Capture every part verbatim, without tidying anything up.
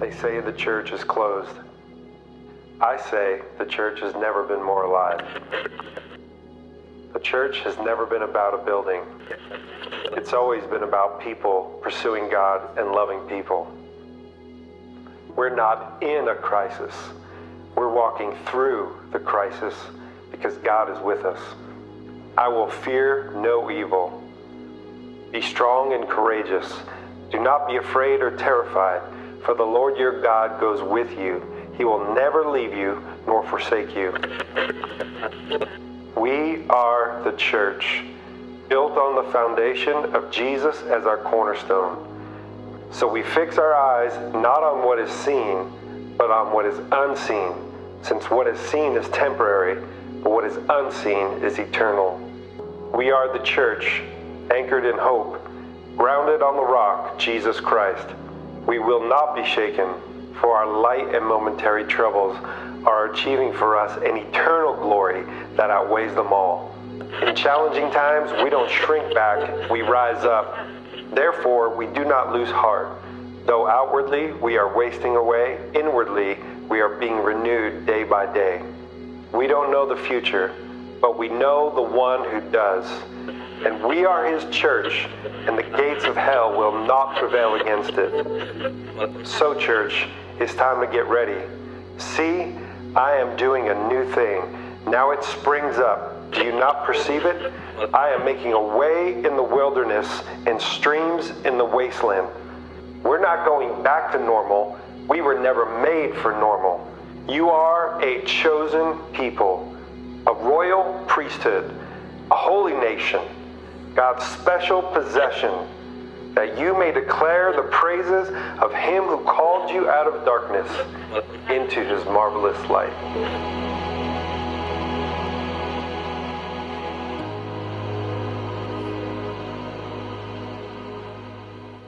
They say the church is closed. I say the church has never been more alive. The church has never been about a building. It's always been about people pursuing God and loving people. We're not in a crisis. We're walking through the crisis because God is with us. I will fear no evil. Be strong and courageous. Do not be afraid or terrified, for the Lord your God goes with you. He will never leave you nor forsake you. We are the church, built on the foundation of Jesus as our cornerstone. So we fix our eyes not on what is seen, but on what is unseen, since what is seen is temporary, but what is unseen is eternal. We are the church, anchored in hope, grounded on the rock, Jesus Christ. We will not be shaken, for our light and momentary troubles are achieving for us an eternal glory that outweighs them all. In challenging times, we don't shrink back, we rise up. Therefore, we do not lose heart. Though outwardly we are wasting away, inwardly we are being renewed day by day. We don't know the future, but we know the one who does. And we are his church, and the gates of hell will not prevail against it. So, church, it's time to get ready. See, I am doing a new thing. Now it springs up. Do you not perceive it? I am making a way in the wilderness and streams in the wasteland. We're not going back to normal. We were never made for normal. You are a chosen people, a royal priesthood, a holy nation, God's special possession, that you may declare the praises of him who called you out of darkness into his marvelous light.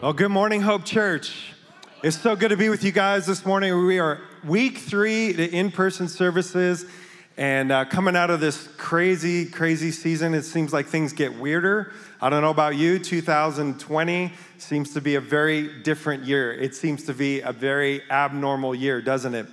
Well, good morning, Hope Church. It's so good to be with you guys this morning. We are week three, the in-person services. And uh, coming out of this crazy, crazy season, it seems like things get weirder. I don't know about you, two thousand twenty seems to be a very different year. It seems to be a very abnormal year, doesn't it?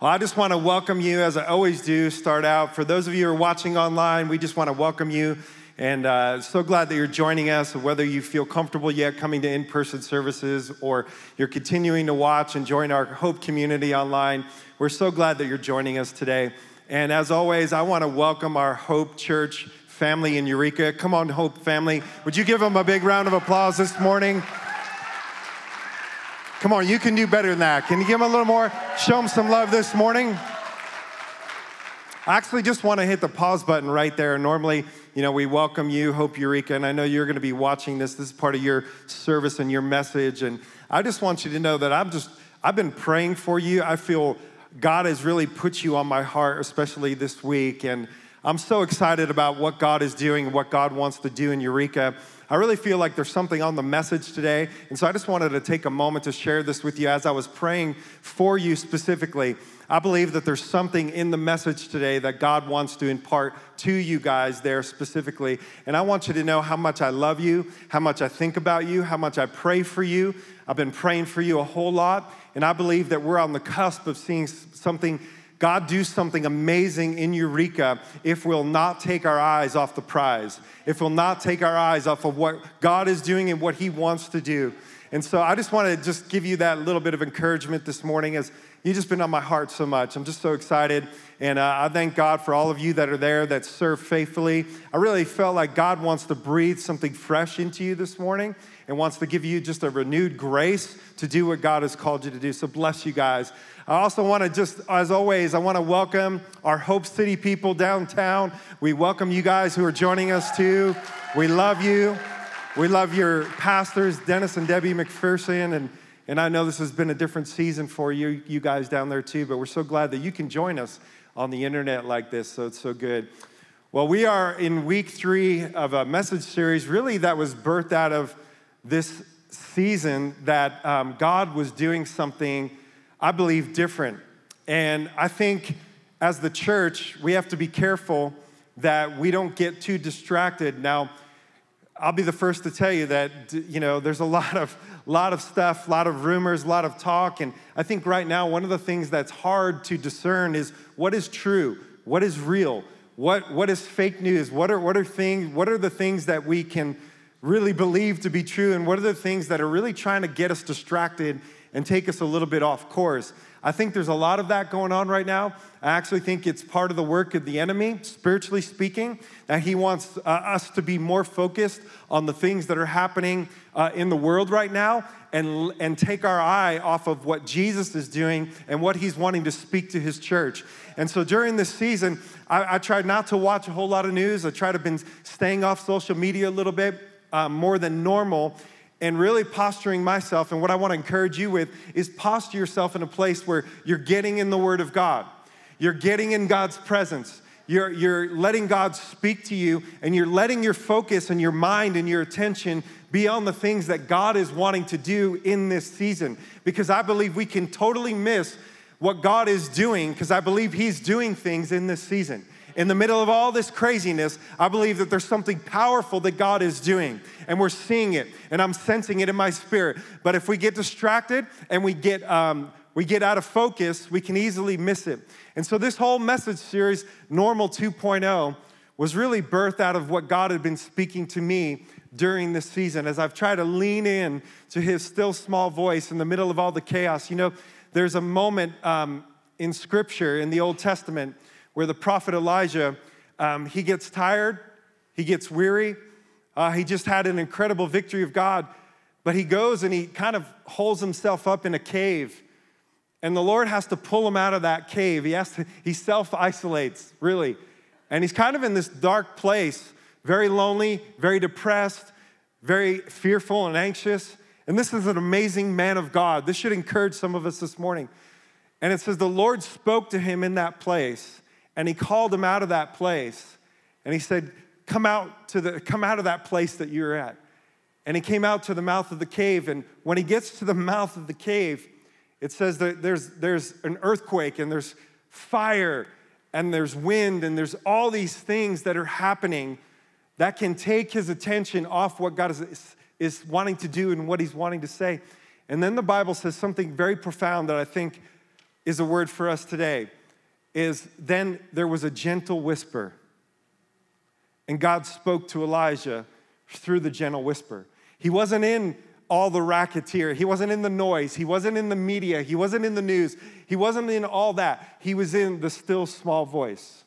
Well, I just want to welcome you, as I always do, start out. For those of you who are watching online, we just want to welcome you. And uh, so glad that you're joining us, whether you feel comfortable yet coming to in-person services or you're continuing to watch and join our Hope community online. We're so glad that you're joining us today. And as always, I want to welcome our Hope Church family in Eureka. Come on, Hope family. Would you give them a big round of applause this morning? Come on, you can do better than that. Can you give them a little more? Show them some love this morning. I actually just want to hit the pause button right there. Normally, you know, we welcome you, Hope Eureka, and I know you're going to be watching this. This is part of your service and your message. And I just want you to know that I'm just, I've been praying for you. I feel God has really put you on my heart, especially this week, and I'm so excited about what God is doing and what God wants to do in Eureka. I really feel like there's something on the message today, and so I just wanted to take a moment to share this with you as I was praying for you specifically. I believe that there's something in the message today that God wants to impart to you guys there specifically, and I want you to know how much I love you, how much I think about you, how much I pray for you. I've been praying for you a whole lot, and I believe that we're on the cusp of seeing something, God do something amazing in Eureka if we'll not take our eyes off the prize, if we'll not take our eyes off of what God is doing and what he wants to do. And so I just want to just give you that little bit of encouragement this morning, as you've just been on my heart so much. I'm just so excited, and uh, I thank God for all of you that are there that serve faithfully. I really felt like God wants to breathe something fresh into you this morning and wants to give you just a renewed grace to do what God has called you to do. So bless you guys. I also want to just, as always, I want to welcome our Hope City people downtown. We welcome you guys who are joining us too. We love you. We love your pastors, Dennis and Debbie McPherson, and, and I know this has been a different season for you, you guys down there too, but we're so glad that you can join us on the internet like this, so it's so good. Well, we are in week three of a message series, really that was birthed out of this season that um, God was doing something, I believe, different. And I think as the church, we have to be careful that we don't get too distracted. Now, I'll be the first to tell you that, you know, there's a lot of a lot of stuff, a lot of rumors, a lot of talk. And I think right now, one of the things that's hard to discern is what is true, what is real, what what is fake news, what are what are things, what are the things that we can really believe to be true, and what are the things that are really trying to get us distracted and take us a little bit off course. I think there's a lot of that going on right now. I actually think it's part of the work of the enemy, spiritually speaking, that he wants uh, us to be more focused on the things that are happening uh, in the world right now and, and take our eye off of what Jesus is doing and what he's wanting to speak to his church. And so during this season, I, I tried not to watch a whole lot of news. I tried to been staying off social media a little bit uh, more than normal, and really posturing myself, and what I want to encourage you with is posture yourself in a place where you're getting in the Word of God. You're getting in God's presence. You're, you're letting God speak to you, and you're letting your focus and your mind and your attention be on the things that God is wanting to do in this season. Because I believe we can totally miss what God is doing, because I believe he's doing things in this season. In the middle of all this craziness, I believe that there's something powerful that God is doing, and we're seeing it, and I'm sensing it in my spirit. But if we get distracted and we get um, we get out of focus, we can easily miss it. And so this whole message series, Normal two point oh, was really birthed out of what God had been speaking to me during this season, as I've tried to lean in to his still small voice in the middle of all the chaos. You know, there's a moment um, in Scripture, in the Old Testament, where the prophet Elijah, um, he gets tired, he gets weary, uh, he just had an incredible victory of God, but he goes and he kind of holds himself up in a cave, and the Lord has to pull him out of that cave. He has to, he self-isolates, really, and he's kind of in this dark place, very lonely, very depressed, very fearful and anxious, and this is an amazing man of God. This should encourage some of us this morning, and it says the Lord spoke to him in that place, and he called him out of that place, and he said, come out to the, come out of that place that you're at. And he came out to the mouth of the cave, and when he gets to the mouth of the cave, it says that there's, there's an earthquake, and there's fire, and there's wind, and there's all these things that are happening that can take his attention off what God is, is wanting to do and what he's wanting to say. And then the Bible says something very profound that I think is a word for us today. Is then there was a gentle whisper, and God spoke to Elijah through the gentle whisper. He wasn't in all the racketeer. He wasn't in the noise. He wasn't in the media. He wasn't in the news. He wasn't in all that. He was in the still small voice.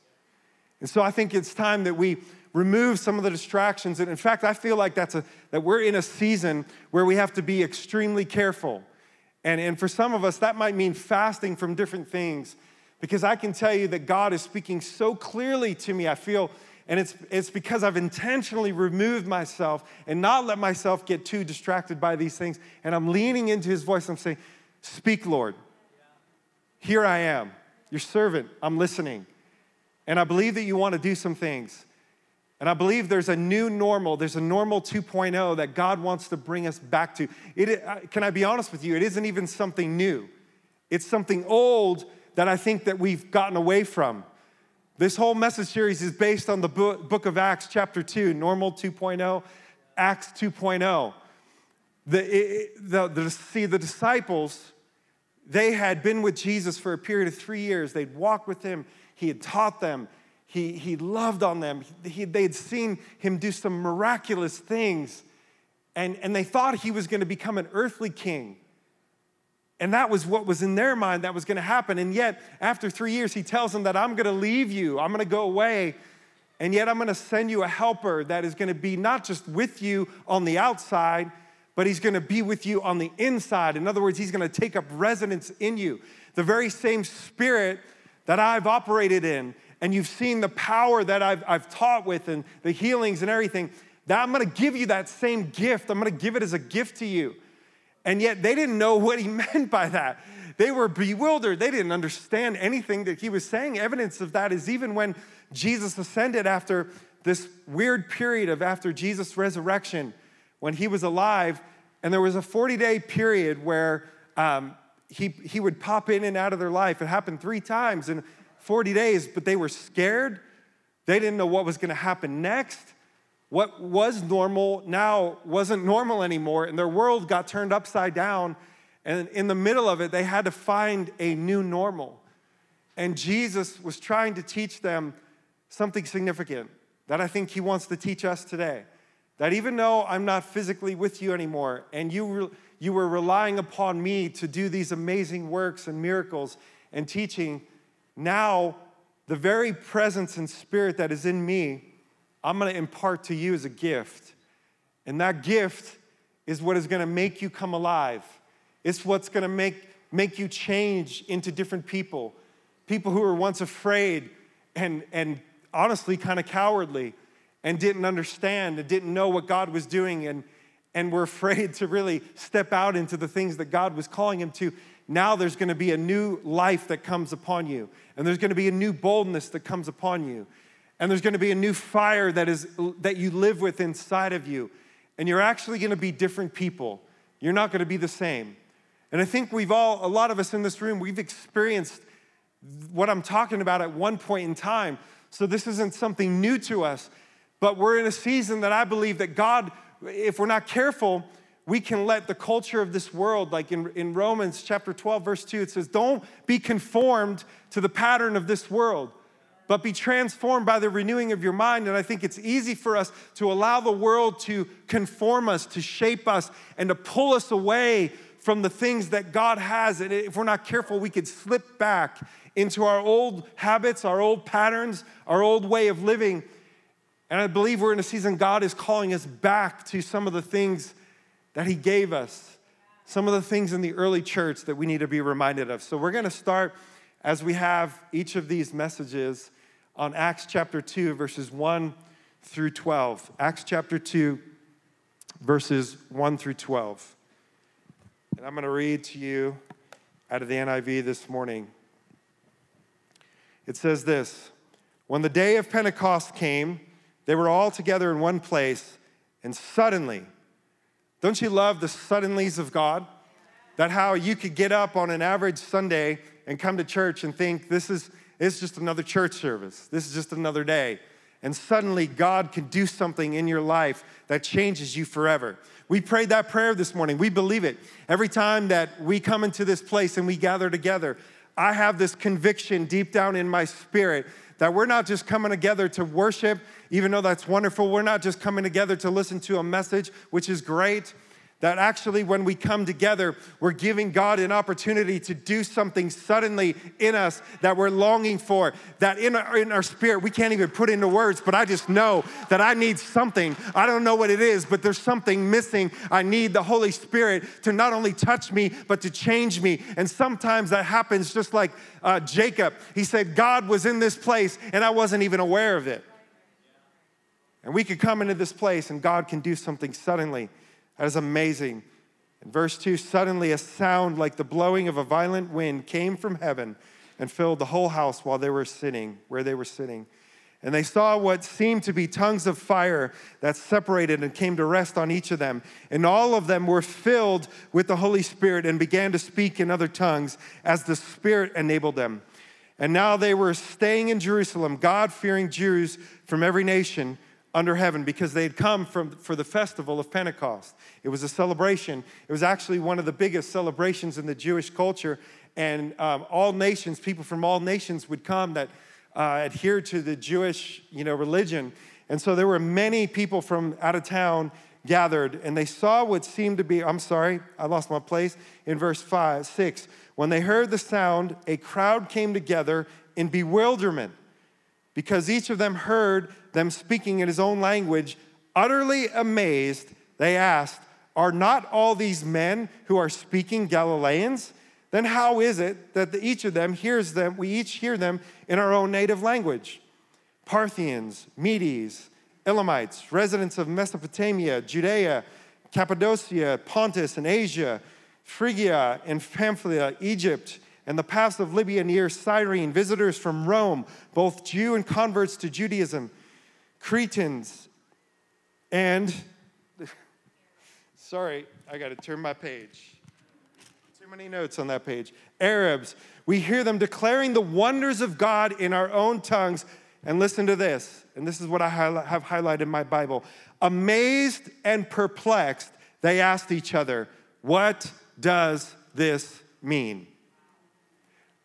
And so I think it's time that we remove some of the distractions. And in fact, I feel like that's a, that we're in a season where we have to be extremely careful. And, and for some of us, that might mean fasting from different things. Because I can tell you that God is speaking so clearly to me, I feel, and it's it's because I've intentionally removed myself and not let myself get too distracted by these things. And I'm leaning into his voice. I'm saying, speak, Lord. Here I am, your servant. I'm listening. And I believe that you want to do some things. And I believe there's a new normal. There's a normal two point oh that God wants to bring us back to. It, can I be honest with you? It isn't even something new. It's something old that I think that we've gotten away from. This whole message series is based on the book of Acts, chapter two, Normal two point oh, Acts two point oh. The, it, the, the, see, the disciples, they had been with Jesus for a period of three years. They'd walked with him. He had taught them. He, he loved on them. He, they'd seen him do some miraculous things. And, and they thought he was going to become an earthly king. And that was what was in their mind that was going to happen. And yet, after three years, he tells them that I'm going to leave you. I'm going to go away. And yet, I'm going to send you a helper that is going to be not just with you on the outside, but he's going to be with you on the inside. In other words, he's going to take up residence in you. The very same spirit that I've operated in, and you've seen the power that I've, I've taught with and the healings and everything, that I'm going to give you that same gift. I'm going to give it as a gift to you. And yet they didn't know what he meant by that. They were bewildered. They didn't understand anything that he was saying. Evidence of that is even when Jesus ascended after this weird period of after Jesus' resurrection, when he was alive, and there was a forty-day period where um, he, he would pop in and out of their life. It happened three times in forty days, but they were scared. They didn't know what was going to happen next. What was normal now wasn't normal anymore, and their world got turned upside down. And in the middle of it, they had to find a new normal. And Jesus was trying to teach them something significant that I think he wants to teach us today. That even though I'm not physically with you anymore, and you re- you were relying upon me to do these amazing works and miracles and teaching, now the very presence and spirit that is in me, I'm going to impart to you as a gift. And that gift is what is going to make you come alive. It's what's going to make, make you change into different people. People who were once afraid and, and honestly kind of cowardly and didn't understand and didn't know what God was doing and, and were afraid to really step out into the things that God was calling him to. Now there's going to be a new life that comes upon you. And there's going to be a new boldness that comes upon you. And there's going to be a new fire that is that you live with inside of you. And you're actually going to be different people. You're not going to be the same. And I think we've all, a lot of us in this room, we've experienced what I'm talking about at one point in time. So this isn't something new to us. But we're in a season that I believe that God, if we're not careful, we can let the culture of this world, like in, in Romans chapter twelve, verse two, it says, don't be conformed to the pattern of this world, but be transformed by the renewing of your mind. And I think it's easy for us to allow the world to conform us, to shape us, and to pull us away from the things that God has. And if we're not careful, we could slip back into our old habits, our old patterns, our old way of living. And I believe we're in a season God is calling us back to some of the things that he gave us, some of the things in the early church that we need to be reminded of. So we're going to start, as we have each of these messages, on Acts chapter two, verses one through twelve. Acts chapter two, verses one through twelve. And I'm going to read to you out of the N I V this morning. It says this: when the day of Pentecost came, they were all together in one place, and suddenly — don't you love the suddenlies of God? That how you could get up on an average Sunday and come to church and think, this is, this is just another church service. This is just another day. And suddenly God can do something in your life that changes you forever. We prayed that prayer this morning. We believe it. Every time that we come into this place and we gather together, I have this conviction deep down in my spirit that we're not just coming together to worship, even though that's wonderful. We're not just coming together to listen to a message, which is great. That actually when we come together, we're giving God an opportunity to do something suddenly in us that we're longing for, that in our, in our spirit we can't even put into words, but I just know that I need something. I don't know what it is, but there's something missing. I need the Holy Spirit to not only touch me, but to change me. And sometimes that happens just like uh, Jacob. He said, God was in this place, and I wasn't even aware of it. And we could come into this place, and God can do something suddenly. That is amazing. In verse two, suddenly a sound like the blowing of a violent wind came from heaven and filled the whole house while they were sitting, where they were sitting. And they saw what seemed to be tongues of fire that separated and came to rest on each of them. And all of them were filled with the Holy Spirit and began to speak in other tongues as the Spirit enabled them. And now they were staying in Jerusalem, God-fearing Jews from every nation under heaven, because they had come from, for the festival of Pentecost. It was a celebration. It was actually one of the biggest celebrations in the Jewish culture. And um, all nations, people from all nations would come that uh, adhered to the Jewish, you know, religion. And so there were many people from out of town gathered, and they saw what seemed to be, I'm sorry, I lost my place, in verse five, six. When they heard the sound, a crowd came together in bewilderment, because each of them heard them speaking in his own language. Utterly amazed, they asked, are not all these men who are speaking Galileans? Then how is it that the, each of them hears them, we each hear them in our own native language? Parthians, Medes, Elamites, residents of Mesopotamia, Judea, Cappadocia, Pontus and Asia, Phrygia and Pamphylia, Egypt, and the pass of Libya near Cyrene, visitors from Rome, both Jew and converts to Judaism, Cretans, and, sorry, I gotta turn my page. Too many notes on that page. Arabs, we hear them declaring the wonders of God in our own tongues. And listen to this, and this is what I have highlighted in my Bible. Amazed and perplexed, they asked each other, what does this mean?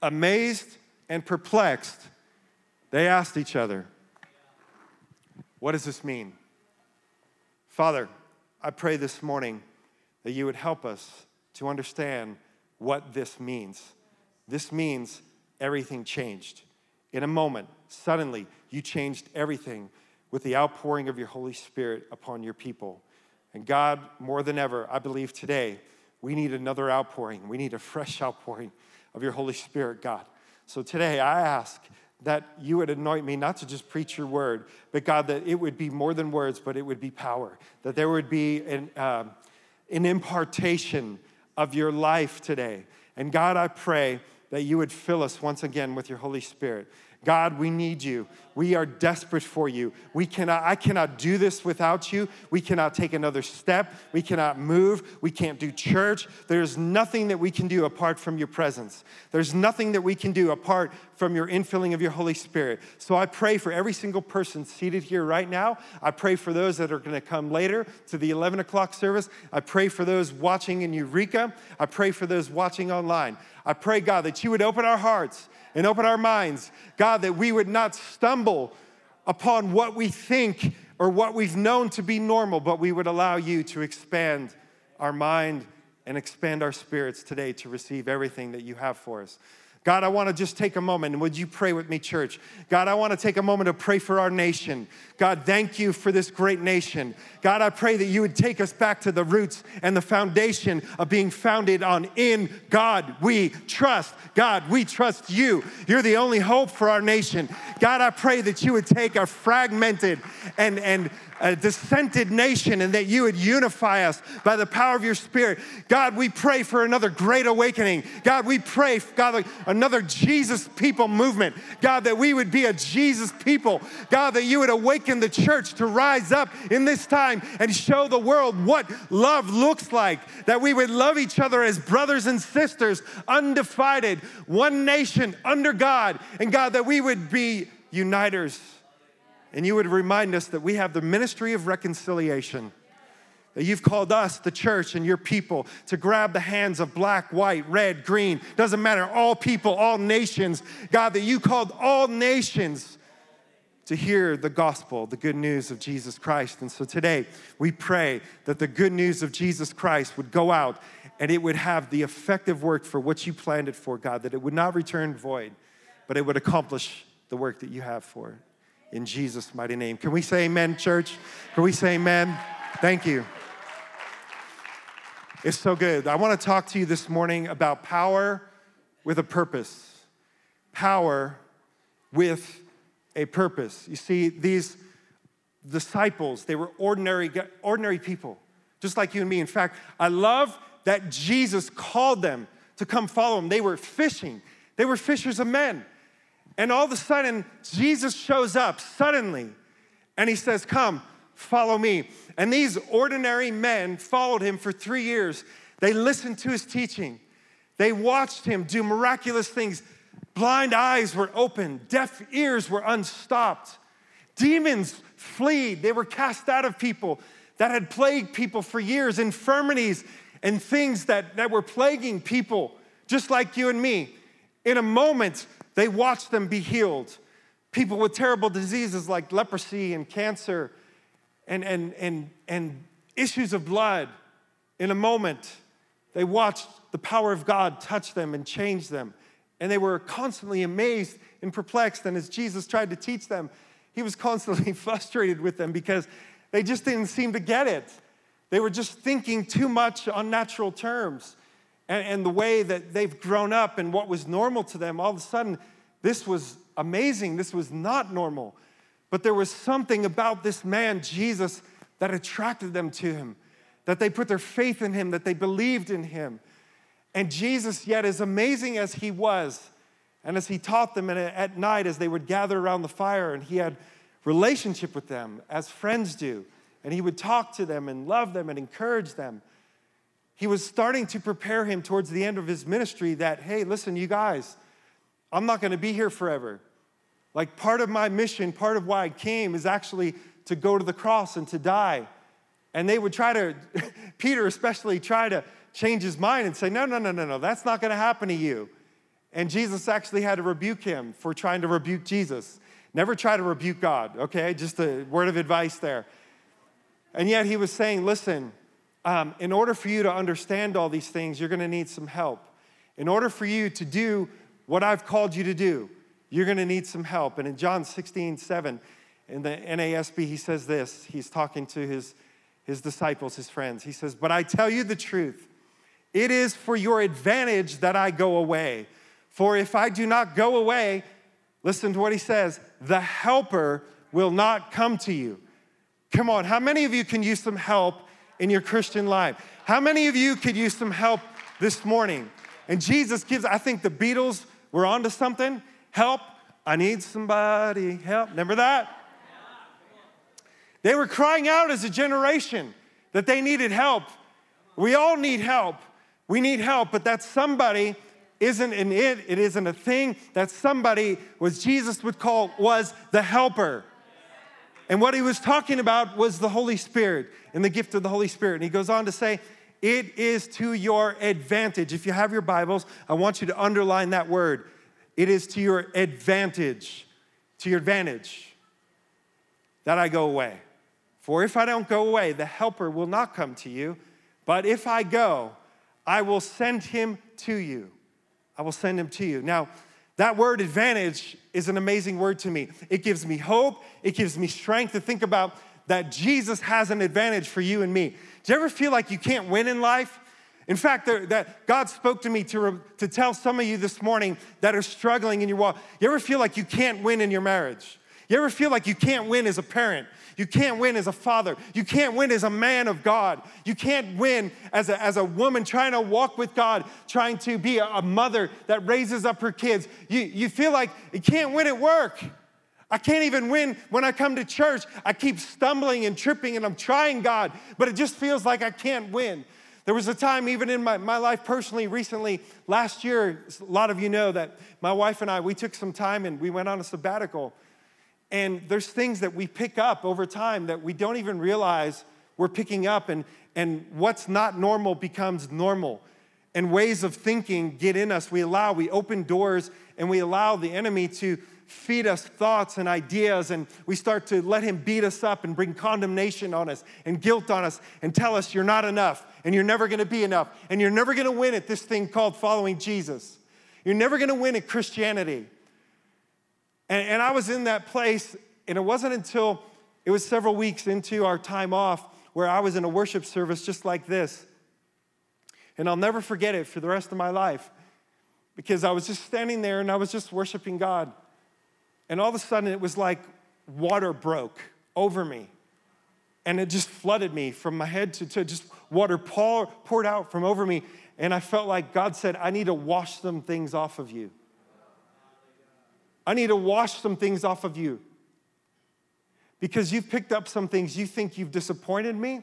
Amazed and perplexed, they asked each other, what does this mean? Father, I pray this morning that you would help us to understand what this means. This means everything changed. In a moment, suddenly, you changed everything with the outpouring of your Holy Spirit upon your people. And God, more than ever, I believe today, we need another outpouring. We need a fresh outpouring of your Holy Spirit, God. So today, I ask that you would anoint me not to just preach your word, but God, that it would be more than words, but it would be power. That there would be an, uh, an impartation of your life today. And God, I pray that you would fill us once again with your Holy Spirit. God, we need you. We are desperate for you. We cannot, I cannot do this without you. We cannot take another step. We cannot move. We can't do church. There's nothing that we can do apart from your presence. There's nothing that we can do apart from your infilling of your Holy Spirit. So I pray for every single person seated here right now. I pray for those that are gonna come later to the eleven o'clock service. I pray for those watching in Eureka. I pray for those watching online. I pray, God, that you would open our hearts and open our minds. God, that we would not stumble upon what we think or what we've known to be normal, but we would allow you to expand our mind and expand our spirits today to receive everything that you have for us. God, I want to just take a moment, and would you pray with me, church? God, I want to take a moment to pray for our nation. God, thank you for this great nation. God, I pray that you would take us back to the roots and the foundation of being founded on in God we trust. God, we trust you. You're the only hope for our nation. God, I pray that you would take our fragmented and and a dissented nation, and that you would unify us by the power of your Spirit. God, we pray for another great awakening. God, we pray for God, another Jesus people movement. God, that we would be a Jesus people. God, that you would awaken the church to rise up in this time and show the world what love looks like, that we would love each other as brothers and sisters, undivided, one nation under God, and God, that we would be uniters. And you would remind us that we have the ministry of reconciliation, that you've called us, the church, and your people to grab the hands of black, white, red, green, doesn't matter, all people, all nations. God, that you called all nations to hear the gospel, the good news of Jesus Christ. And so today, we pray that the good news of Jesus Christ would go out and it would have the effective work for what you planned it for, God, that it would not return void, but it would accomplish the work that you have for it. In Jesus' mighty name. Can we say amen, church? Can we say amen? Thank you. It's so good. I want to talk to you this morning about power with a purpose. Power with a purpose. You see, these disciples, they were ordinary, ordinary people, just like you and me. In fact, I love that Jesus called them to come follow him. They were fishing. They were fishers of men. And all of a sudden, Jesus shows up suddenly, and he says, come, follow me. And these ordinary men followed him for three years. They listened to his teaching. They watched him do miraculous things. Blind eyes were opened. Deaf ears were unstopped. Demons fled. They were cast out of people that had plagued people for years. Infirmities and things that, that were plaguing people, just like you and me. In a moment, they watched them be healed. People with terrible diseases like leprosy and cancer and, and, and, and issues of blood. In a moment, they watched the power of God touch them and change them. And they were constantly amazed and perplexed. And as Jesus tried to teach them, he was constantly frustrated with them because they just didn't seem to get it. They were just thinking too much on natural terms. And the way that they've grown up and what was normal to them, all of a sudden, this was amazing. This was not normal. But there was something about this man, Jesus, that attracted them to him, that they put their faith in him, that they believed in him. And Jesus, yet as amazing as he was, and as he taught them and at night as they would gather around the fire, and he had relationship with them as friends do, and he would talk to them and love them and encourage them. He was starting to prepare him towards the end of his ministry that, hey, listen, you guys, I'm not going to be here forever. Like part of my mission, part of why I came is actually to go to the cross and to die. And they would try to, Peter especially, try to change his mind and say, no, no, no, no, no, that's not going to happen to you. And Jesus actually had to rebuke him for trying to rebuke Jesus. Never try to rebuke God, okay? Just a word of advice there. And yet he was saying, listen, um, in order for you to understand all these things, you're going to need some help. In order for you to do what I've called you to do, you're going to need some help. And in John sixteen, seven, in the N A S B, he says this. He's talking to his, his disciples, his friends. He says, but I tell you the truth. It is for your advantage that I go away. For if I do not go away, listen to what he says, the helper will not come to you. Come on, how many of you can use some help in your Christian life? How many of you could use some help this morning? And Jesus gives, I think the Beatles were onto something. Help, I need somebody, help. Remember that? They were crying out as a generation that they needed help. We all need help. We need help, but that somebody isn't an it, it isn't a thing. That somebody was Jesus would call was the helper. And what he was talking about was the Holy Spirit and the gift of the Holy Spirit. And he goes on to say, it is to your advantage. If you have your Bibles, I want you to underline that word. It is to your advantage, to your advantage that I go away. For if I don't go away, the helper will not come to you. But if I go, I will send him to you. I will send him to you. Now, that word advantage is an amazing word to me. It gives me hope. It gives me strength to think about that Jesus has an advantage for you and me. Do you ever feel like you can't win in life? In fact, there, that God spoke to me to, re, to tell some of you this morning that are struggling in your walk. You ever feel like you can't win in your marriage? You ever feel like you can't win as a parent? You can't win as a father. You can't win as a man of God. You can't win as a, as a woman trying to walk with God, trying to be a, a mother that raises up her kids. You, you feel like you can't win at work. I can't even win when I come to church. I keep stumbling and tripping and I'm trying, God, but it just feels like I can't win. There was a time even in my, my life personally recently, last year, a lot of you know that my wife and I, we took some time and we went on a sabbatical. And there's things that we pick up over time that we don't even realize we're picking up, and, and what's not normal becomes normal. And ways of thinking get in us. We allow, we open doors, and we allow the enemy to feed us thoughts and ideas, and we start to let him beat us up and bring condemnation on us and guilt on us and tell us you're not enough, and you're never gonna be enough, and you're never gonna win at this thing called following Jesus. You're never gonna win at Christianity. And I was in that place, and it wasn't until it was several weeks into our time off where I was in a worship service just like this. And I'll never forget it for the rest of my life, because I was just standing there and I was just worshiping God. And all of a sudden it was like water broke over me. And it just flooded me from my head to, to just water pour, poured out from over me. And I felt like God said, I need to wash some things off of you. I need to wash some things off of you, because you've picked up some things. You think you've disappointed me.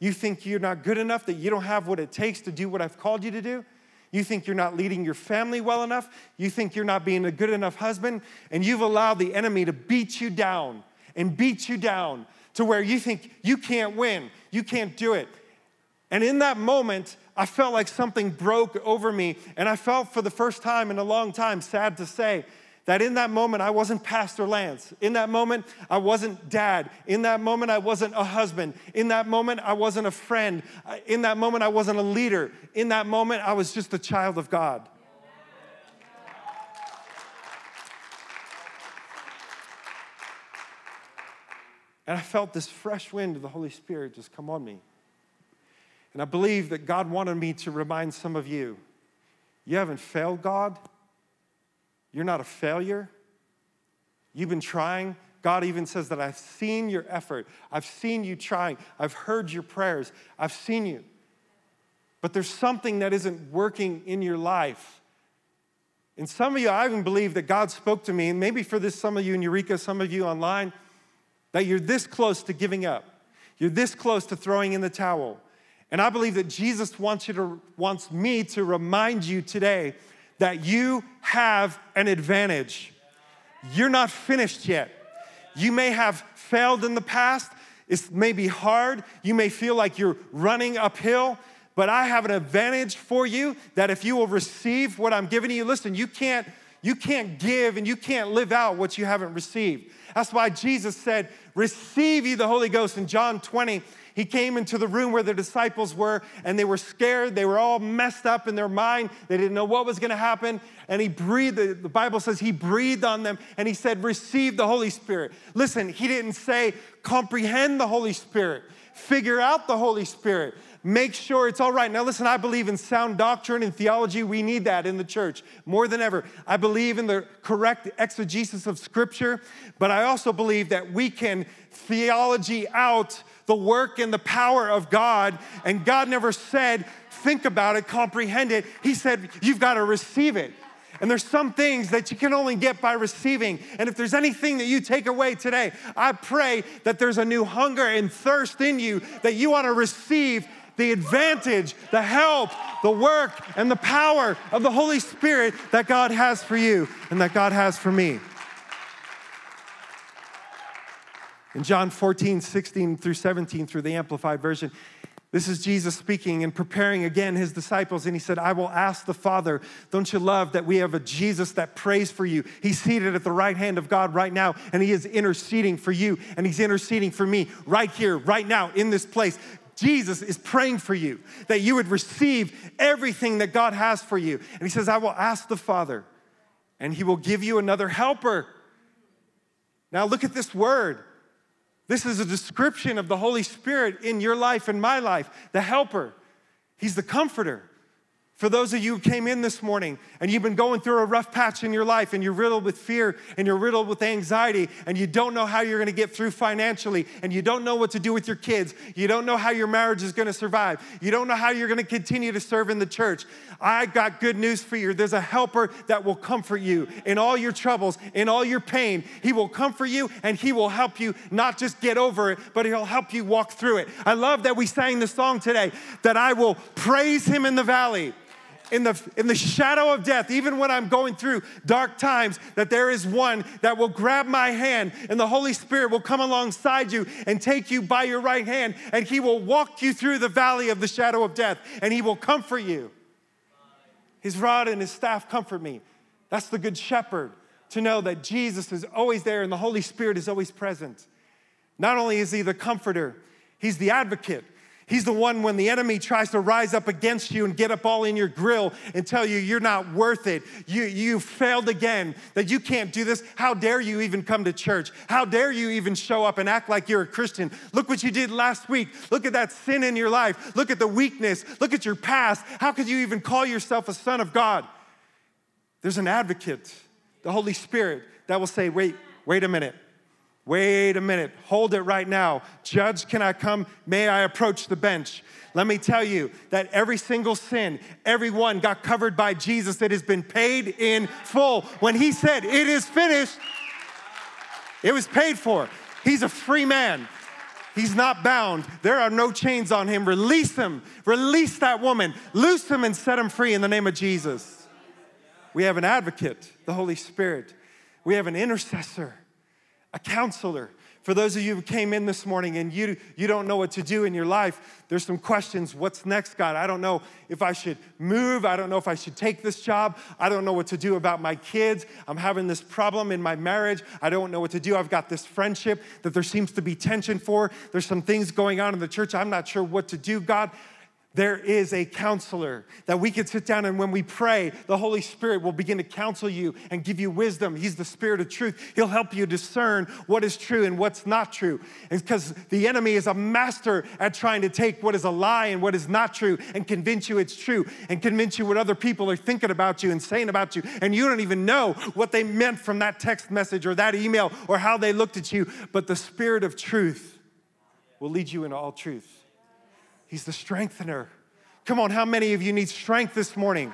You think you're not good enough, that you don't have what it takes to do what I've called you to do. You think you're not leading your family well enough. You think you're not being a good enough husband. And you've allowed the enemy to beat you down and beat you down to where you think you can't win. You can't do it. And in that moment, I felt like something broke over me. And I felt for the first time in a long time, sad to say, that in that moment, I wasn't Pastor Lance. In that moment, I wasn't dad. In that moment, I wasn't a husband. In that moment, I wasn't a friend. In that moment, I wasn't a leader. In that moment, I was just a child of God. And I felt this fresh wind of the Holy Spirit just come on me. And I believe that God wanted me to remind some of you, you haven't failed God. You're not a failure. You've been trying. God even says that I've seen your effort. I've seen you trying. I've heard your prayers. I've seen you. But there's something that isn't working in your life. And some of you, I even believe that God spoke to me, and maybe for this, some of you in Eureka, some of you online, that you're this close to giving up. You're this close to throwing in the towel. And I believe that Jesus wants you to, wants me to remind you today that you have an advantage. You're not finished yet. You may have failed in the past. It may be hard. You may feel like you're running uphill. But I have an advantage for you that if you will receive what I'm giving you, listen, you can't, you can't give and you can't live out what you haven't received. That's why Jesus said, receive ye the Holy Ghost. In John twenty, he came into the room where the disciples were and they were scared. They were all messed up in their mind. They didn't know what was going to happen. And he breathed, the Bible says he breathed on them and he said, receive the Holy Spirit. Listen, he didn't say comprehend the Holy Spirit, figure out the Holy Spirit. Make sure it's all right. Now, listen, I believe in sound doctrine and theology. We need that in the church more than ever. I believe in the correct exegesis of Scripture, but I also believe that we can theology out the work and the power of God, and God never said, think about it, comprehend it. He said, you've got to receive it. And there's some things that you can only get by receiving. And if there's anything that you take away today, I pray that there's a new hunger and thirst in you that you want to receive the advantage, the help, the work, and the power of the Holy Spirit that God has for you and that God has for me. In John fourteen, sixteen through seventeen, through the Amplified Version, this is Jesus speaking and preparing again his disciples. And he said, I will ask the Father, don't you love that we have a Jesus that prays for you? He's seated at the right hand of God right now, and he is interceding for you, and he's interceding for me right here, right now, in this place. Jesus is praying for you, that you would receive everything that God has for you. And he says, I will ask the Father, and he will give you another helper. Now look at this word. This is a description of the Holy Spirit in your life and my life, the helper. He's the comforter. For those of you who came in this morning and you've been going through a rough patch in your life and you're riddled with fear and you're riddled with anxiety and you don't know how you're going to get through financially and you don't know what to do with your kids, you don't know how your marriage is going to survive, you don't know how you're going to continue to serve in the church, I got good news for you. There's a helper that will comfort you in all your troubles, in all your pain. He will comfort you and he will help you not just get over it, but he'll help you walk through it. I love that we sang the song today that I will praise him in the valley. In the, in the shadow of death, even when I'm going through dark times, that there is one that will grab my hand and the Holy Spirit will come alongside you and take you by your right hand and he will walk you through the valley of the shadow of death and he will comfort you. His rod and his staff comfort me. That's the good shepherd, to know that Jesus is always there and the Holy Spirit is always present. Not only is he the comforter, he's the advocate. He's the one when the enemy tries to rise up against you and get up all in your grill and tell you you're not worth it, you, you failed again, that you can't do this. How dare you even come to church? How dare you even show up and act like you're a Christian? Look what you did last week. Look at that sin in your life. Look at the weakness. Look at your past. How could you even call yourself a son of God? There's an advocate, the Holy Spirit, that will say, wait, wait a minute. Wait a minute, hold it right now. Judge, can I come? May I approach the bench? Let me tell you that every single sin, every one got covered by Jesus. It has been paid in full. When he said, it is finished, it was paid for. He's a free man. He's not bound. There are no chains on him. Release him. Release that woman. Loose him and set him free in the name of Jesus. We have an advocate, the Holy Spirit. We have an intercessor. A counselor. For those of you who came in this morning and you you don't know what to do in your life, there's some questions. What's next, God? I don't know if I should move. I don't know if I should take this job. I don't know what to do about my kids. I'm having this problem in my marriage. I don't know what to do. I've got this friendship that there seems to be tension for. There's some things going on in the church. I'm not sure what to do, God. There is a counselor that we can sit down, and when we pray, the Holy Spirit will begin to counsel you and give you wisdom. He's the Spirit of truth. He'll help you discern what is true and what's not true. And because the enemy is a master at trying to take what is a lie and what is not true and convince you it's true and convince you what other people are thinking about you and saying about you. And you don't even know what they meant from that text message or that email or how they looked at you. But the Spirit of truth will lead you into all truth. He's the strengthener. Come on, how many of you need strength this morning?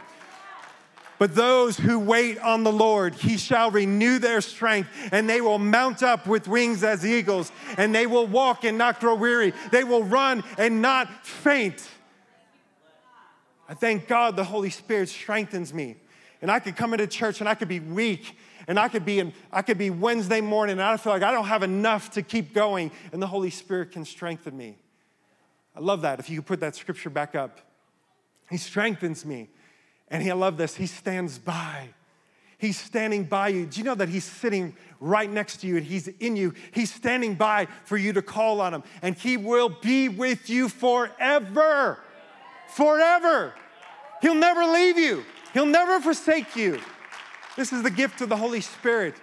But those who wait on the Lord, he shall renew their strength, and they will mount up with wings as eagles, and they will walk and not grow weary. They will run and not faint. I thank God the Holy Spirit strengthens me. and I could come into church and I could be weak, and I could be in, I could be Wednesday morning and I feel like I don't have enough to keep going, and the Holy Spirit can strengthen me. I love that. If you could put that scripture back up. He strengthens me. And he, I love this, he stands by. He's standing by you. Do you know that he's sitting right next to you and he's in you? He's standing by for you to call on him. And he will be with you forever. Forever. He'll never leave you. He'll never forsake you. This is the gift of the Holy Spirit.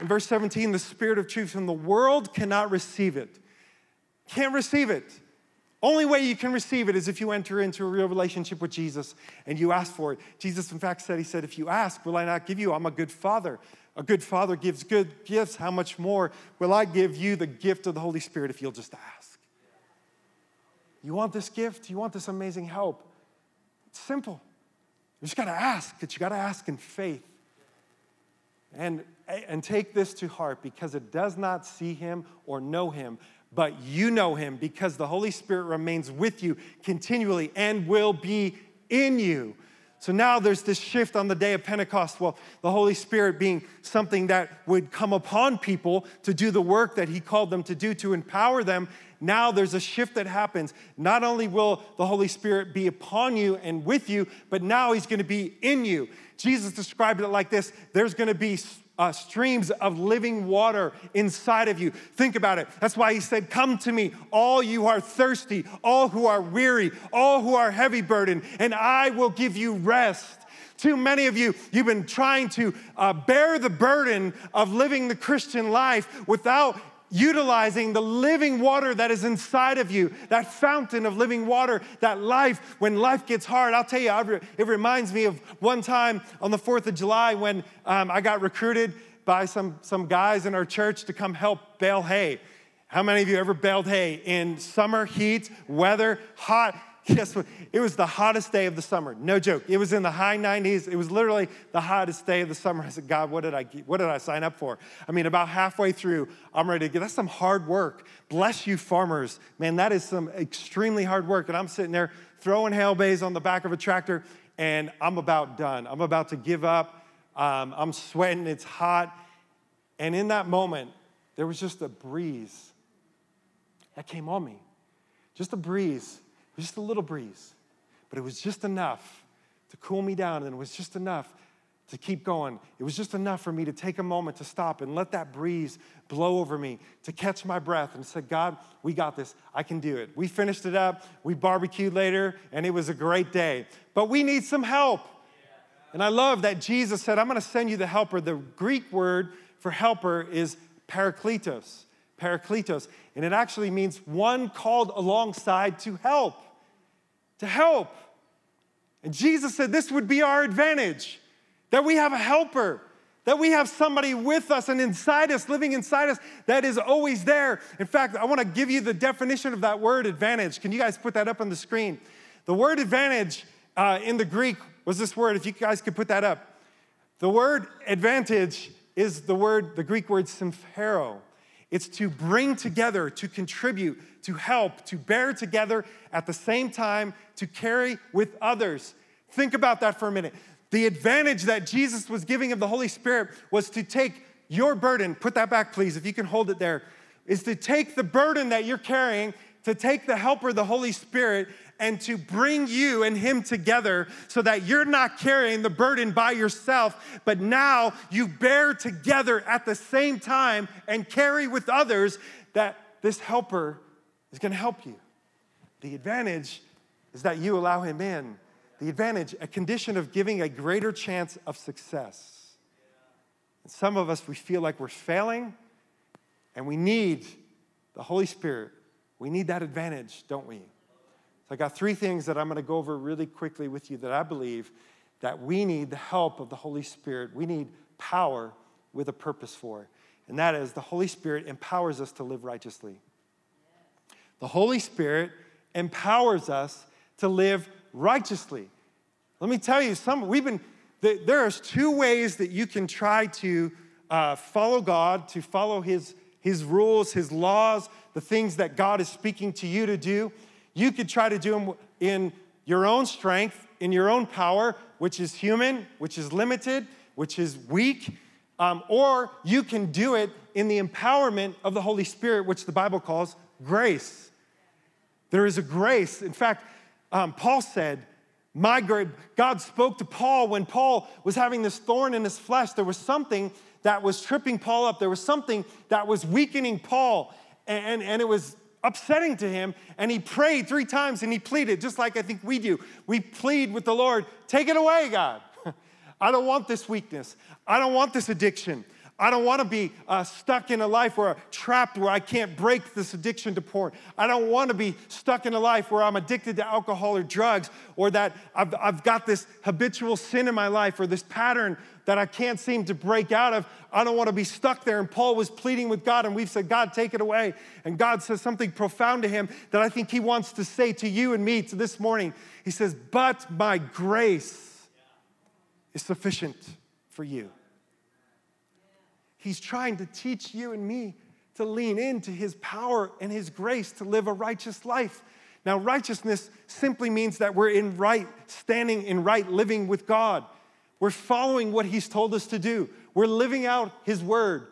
In verse seventeen, the Spirit of truth, and the world cannot receive it. Can't receive it. Only way you can receive it is if you enter into a real relationship with Jesus and you ask for it. Jesus, in fact, said, he said, if you ask, will I not give you? I'm a good father. A good father gives good gifts. How much more will I give you the gift of the Holy Spirit if you'll just ask? You want this gift? You want this amazing help? It's simple. You just got to ask. But you got to ask in faith. And, and take this to heart, because it does not see him or know him, but you know him because the Holy Spirit remains with you continually and will be in you. So now there's this shift on the day of Pentecost. Well, the Holy Spirit being something that would come upon people to do the work that he called them to do, to empower them. Now there's a shift that happens. Not only will the Holy Spirit be upon you and with you, but now he's going to be in you. Jesus described it like this. There's going to be Uh, streams of living water inside of you. Think about it. That's why he said, come to me, all you are thirsty, all who are weary, all who are heavy burdened, and I will give you rest. Too many of you, you've been trying to uh, bear the burden of living the Christian life without utilizing the living water that is inside of you, that fountain of living water, that life. When life gets hard, I'll tell you, it reminds me of one time on the fourth of July when um, I got recruited by some, some guys in our church to come help bale hay. How many of you ever baled hay in summer heat, weather, hot? Guess what? It was the hottest day of the summer. No joke. It was in the high nineties. It was literally the hottest day of the summer. I said, God, what did I what did I sign up for? I mean, about halfway through, I'm ready to get. That's some hard work. Bless you, farmers. Man, that is some extremely hard work. And I'm sitting there throwing hail bays on the back of a tractor, and I'm about done. I'm about to give up. Um, I'm sweating. It's hot. And in that moment, there was just a breeze that came on me. Just a breeze. Just a little breeze, but it was just enough to cool me down, and it was just enough to keep going. It was just enough for me to take a moment to stop and let that breeze blow over me, to catch my breath and say, God, we got this. I can do it. We finished it up. We barbecued later, and it was a great day, but we need some help. And I love that Jesus said, I'm going to send you the helper. The Greek word for helper is parakletos, parakletos, and it actually means one called alongside to help. To help. And Jesus said this would be our advantage, that we have a helper, that we have somebody with us and inside us, living inside us, that is always there. In fact, I want to give you the definition of that word advantage. Can you guys put that up on the screen? The word advantage uh, in the Greek was this word, if you guys could put that up. The word advantage is the word, the Greek word symphero. It's to bring together, to contribute, to help, to bear together at the same time, to carry with others. Think about that for a minute. The advantage that Jesus was giving of the Holy Spirit was to take your burden, put that back please, if you can hold it there, is to take the burden that you're carrying, to take the helper, the Holy Spirit, and to bring you and him together so that you're not carrying the burden by yourself, but now you bear together at the same time and carry with others, that this helper is going to help you. The advantage is that you allow him in. The advantage, a condition of giving a greater chance of success. And some of us, we feel like we're failing, and we need the Holy Spirit. We need that advantage, don't we? So I got three things that I'm going to go over really quickly with you that I believe that we need the help of the Holy Spirit. We need power with a purpose for. And that is, the Holy Spirit empowers us to live righteously. The Holy Spirit empowers us to live righteously. Let me tell you, some we've been there are two ways that you can try to uh, follow God, to follow his His rules, his laws, the things that God is speaking to you to do. You could try to do them in your own strength, in your own power, which is human, which is limited, which is weak, um, or you can do it in the empowerment of the Holy Spirit, which the Bible calls grace. There is a grace. In fact, um, Paul said, my great, God spoke to Paul when Paul was having this thorn in his flesh. There was something that was tripping Paul up. There was something that was weakening Paul, and, and it was upsetting to him, and he prayed three times, and he pleaded, just like I think we do. We plead with the Lord, take it away, God. I don't want this weakness. I don't want this addiction. I don't want to be uh, stuck in a life where I'm trapped, where I can't break this addiction to porn. I don't want to be stuck in a life where I'm addicted to alcohol or drugs, or that I've, I've got this habitual sin in my life, or this pattern that I can't seem to break out of. I don't want to be stuck there. And Paul was pleading with God, and we've said, God, take it away. And God says something profound to him that I think he wants to say to you and me to this morning. He says, but my grace is sufficient for you. He's trying to teach you and me to lean into his power and his grace to live a righteous life. Now, righteousness simply means that we're in right standing, in right living with God. We're following what he's told us to do. We're living out his word.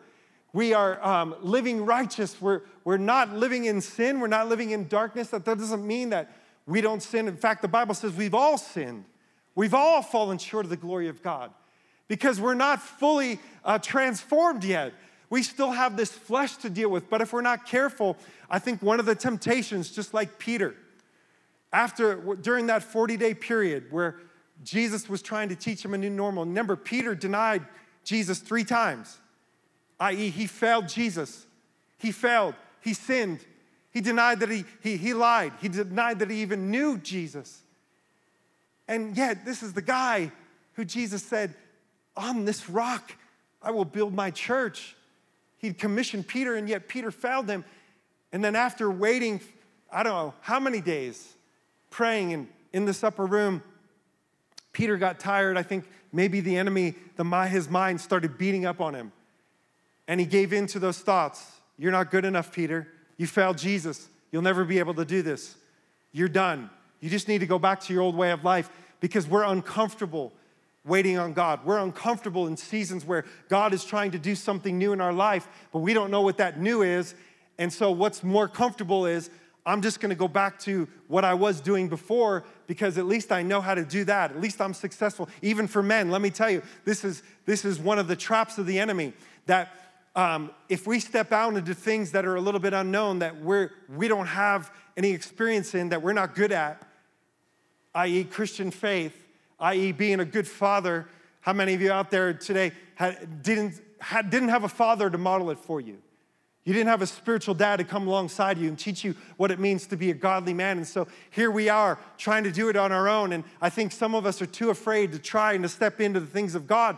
We are um, living righteous. We're, we're not living in sin. We're not living in darkness. That, that doesn't mean that we don't sin. In fact, the Bible says we've all sinned. We've all fallen short of the glory of God, because we're not fully uh, transformed yet. We still have this flesh to deal with. But if we're not careful, I think one of the temptations, just like Peter, after during that forty-day period where Jesus was trying to teach him a new normal, remember, Peter denied Jesus three times, that is he failed Jesus. He failed. He sinned. He denied that he, he, he lied. He denied that he even knew Jesus. And yet, this is the guy who Jesus said, on this rock, I will build my church. He'd commissioned Peter, and yet Peter failed him. And then after waiting, I don't know, how many days, praying and in this upper room, Peter got tired. I think maybe the enemy, the his mind started beating up on him. And he gave in to those thoughts. You're not good enough, Peter. You failed Jesus. You'll never be able to do this. You're done. You just need to go back to your old way of life, because we're uncomfortable waiting on God. We're uncomfortable in seasons where God is trying to do something new in our life, but we don't know what that new is. And so what's more comfortable is, I'm just going to go back to what I was doing before, because at least I know how to do that. At least I'm successful. Even for men, let me tell you, this is this is one of the traps of the enemy, that um, if we step out into things that are a little bit unknown, that we're, we don't have any experience in, that we're not good at, that is Christian faith, that is being a good father. How many of you out there today had, didn't, had, didn't have a father to model it for you? You didn't have a spiritual dad to come alongside you and teach you what it means to be a godly man. And so here we are trying to do it on our own. And I think some of us are too afraid to try and to step into the things of God,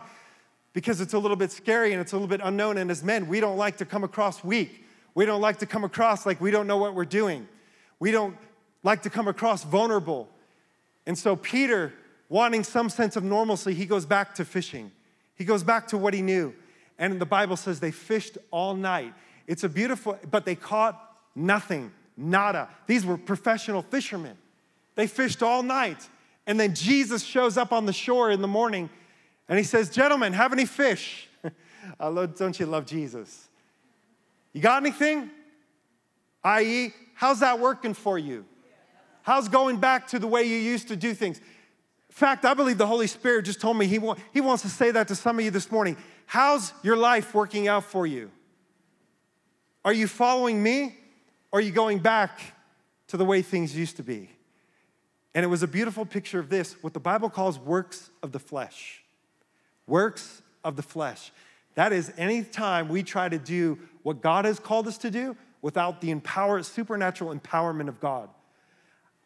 because it's a little bit scary and it's a little bit unknown. And as men, we don't like to come across weak. We don't like to come across like we don't know what we're doing. We don't like to come across vulnerable. And so Peter, wanting some sense of normalcy, he goes back to fishing. He goes back to what he knew. And the Bible says they fished all night. It's a beautiful, but they caught nothing, nada. These were professional fishermen. They fished all night. And then Jesus shows up on the shore in the morning, and he says, gentlemen, have any fish? I love, don't you love Jesus? You got anything? that is, how's that working for you? How's going back to the way you used to do things? In fact, I believe the Holy Spirit just told me he, want, he wants to say that to some of you this morning. How's your life working out for you? Are you following me, or are you going back to the way things used to be? And it was a beautiful picture of this, what the Bible calls works of the flesh. Works of the flesh. That is, any time we try to do what God has called us to do without the empower, supernatural empowerment of God.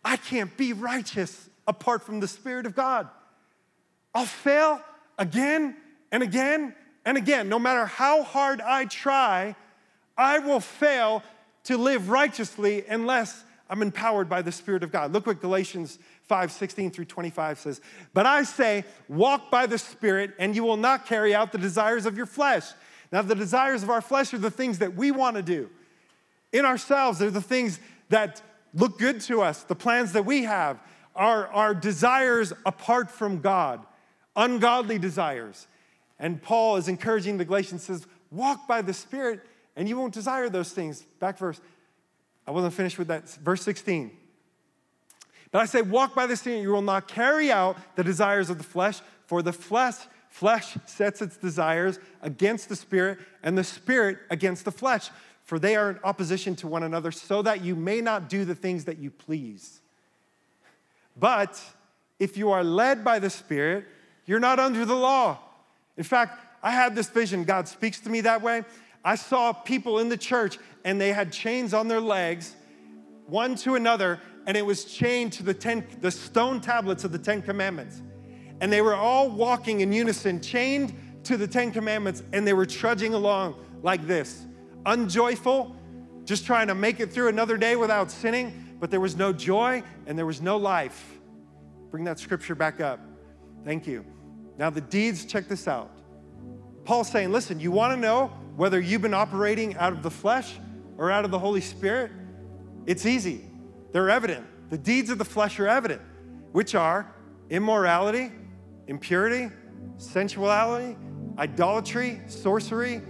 I can't be righteous apart from the Spirit of God. I'll fail again and again and again. No matter how hard I try, I will fail to live righteously unless I'm empowered by the Spirit of God. Look what Galatians five sixteen through twenty-five says. But I say, walk by the Spirit, and you will not carry out the desires of your flesh. Now, the desires of our flesh are the things that we want to do. In ourselves, they're the things that look good to us, the plans that we have. our, our desires apart from God, ungodly desires. And Paul is encouraging the Galatians, says, walk by the Spirit, and you won't desire those things. Back verse. I wasn't finished with that. Verse sixteen. But I say, walk by the Spirit, you will not carry out the desires of the flesh, for the flesh, flesh sets its desires against the Spirit, and the Spirit against the flesh. For they are in opposition to one another, so that you may not do the things that you please. But if you are led by the Spirit, you're not under the law. In fact, I had this vision. God speaks to me that way. I saw people in the church, and they had chains on their legs, one to another, and it was chained to the ten, the stone tablets of the Ten Commandments. And they were all walking in unison, chained to the Ten Commandments, and they were trudging along like this, unjoyful, just trying to make it through another day without sinning, but there was no joy and there was no life. Bring that scripture back up. Thank you. Now the deeds, check this out. Paul's saying, listen, you want to know whether you've been operating out of the flesh or out of the Holy Spirit? It's easy. They're evident. The deeds of the flesh are evident, which are immorality, impurity, sensuality, idolatry, sorcery,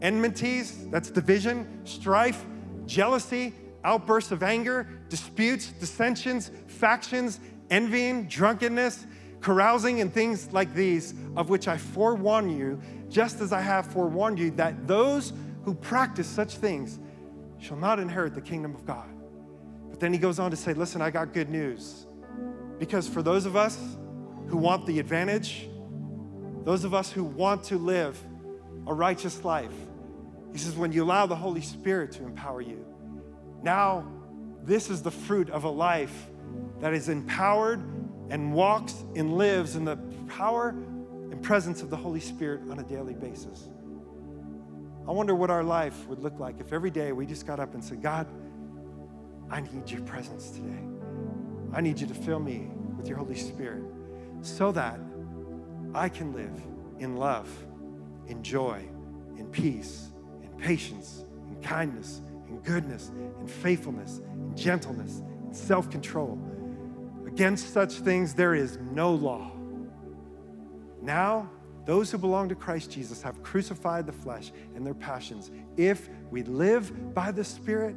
enmities, that's division, strife, jealousy, outbursts of anger, disputes, dissensions, factions, envying, drunkenness, carousing, and things like these, of which I forewarn you, just as I have forewarned you, that those who practice such things shall not inherit the kingdom of God. But then he goes on to say, listen, I got good news. Because for those of us who want the advantage, those of us who want to live a righteous life, he says, when you allow the Holy Spirit to empower you, now this is the fruit of a life that is empowered and walks and lives in the power and presence of the Holy Spirit on a daily basis. I wonder what our life would look like if every day we just got up and said, God, I need your presence today. I need you to fill me with your Holy Spirit so that I can live in love, in joy, in peace, in patience, in kindness, in goodness, in faithfulness, in gentleness, in self-control. Against such things there is no law. Now, those who belong to Christ Jesus have crucified the flesh and their passions. If we live by the Spirit,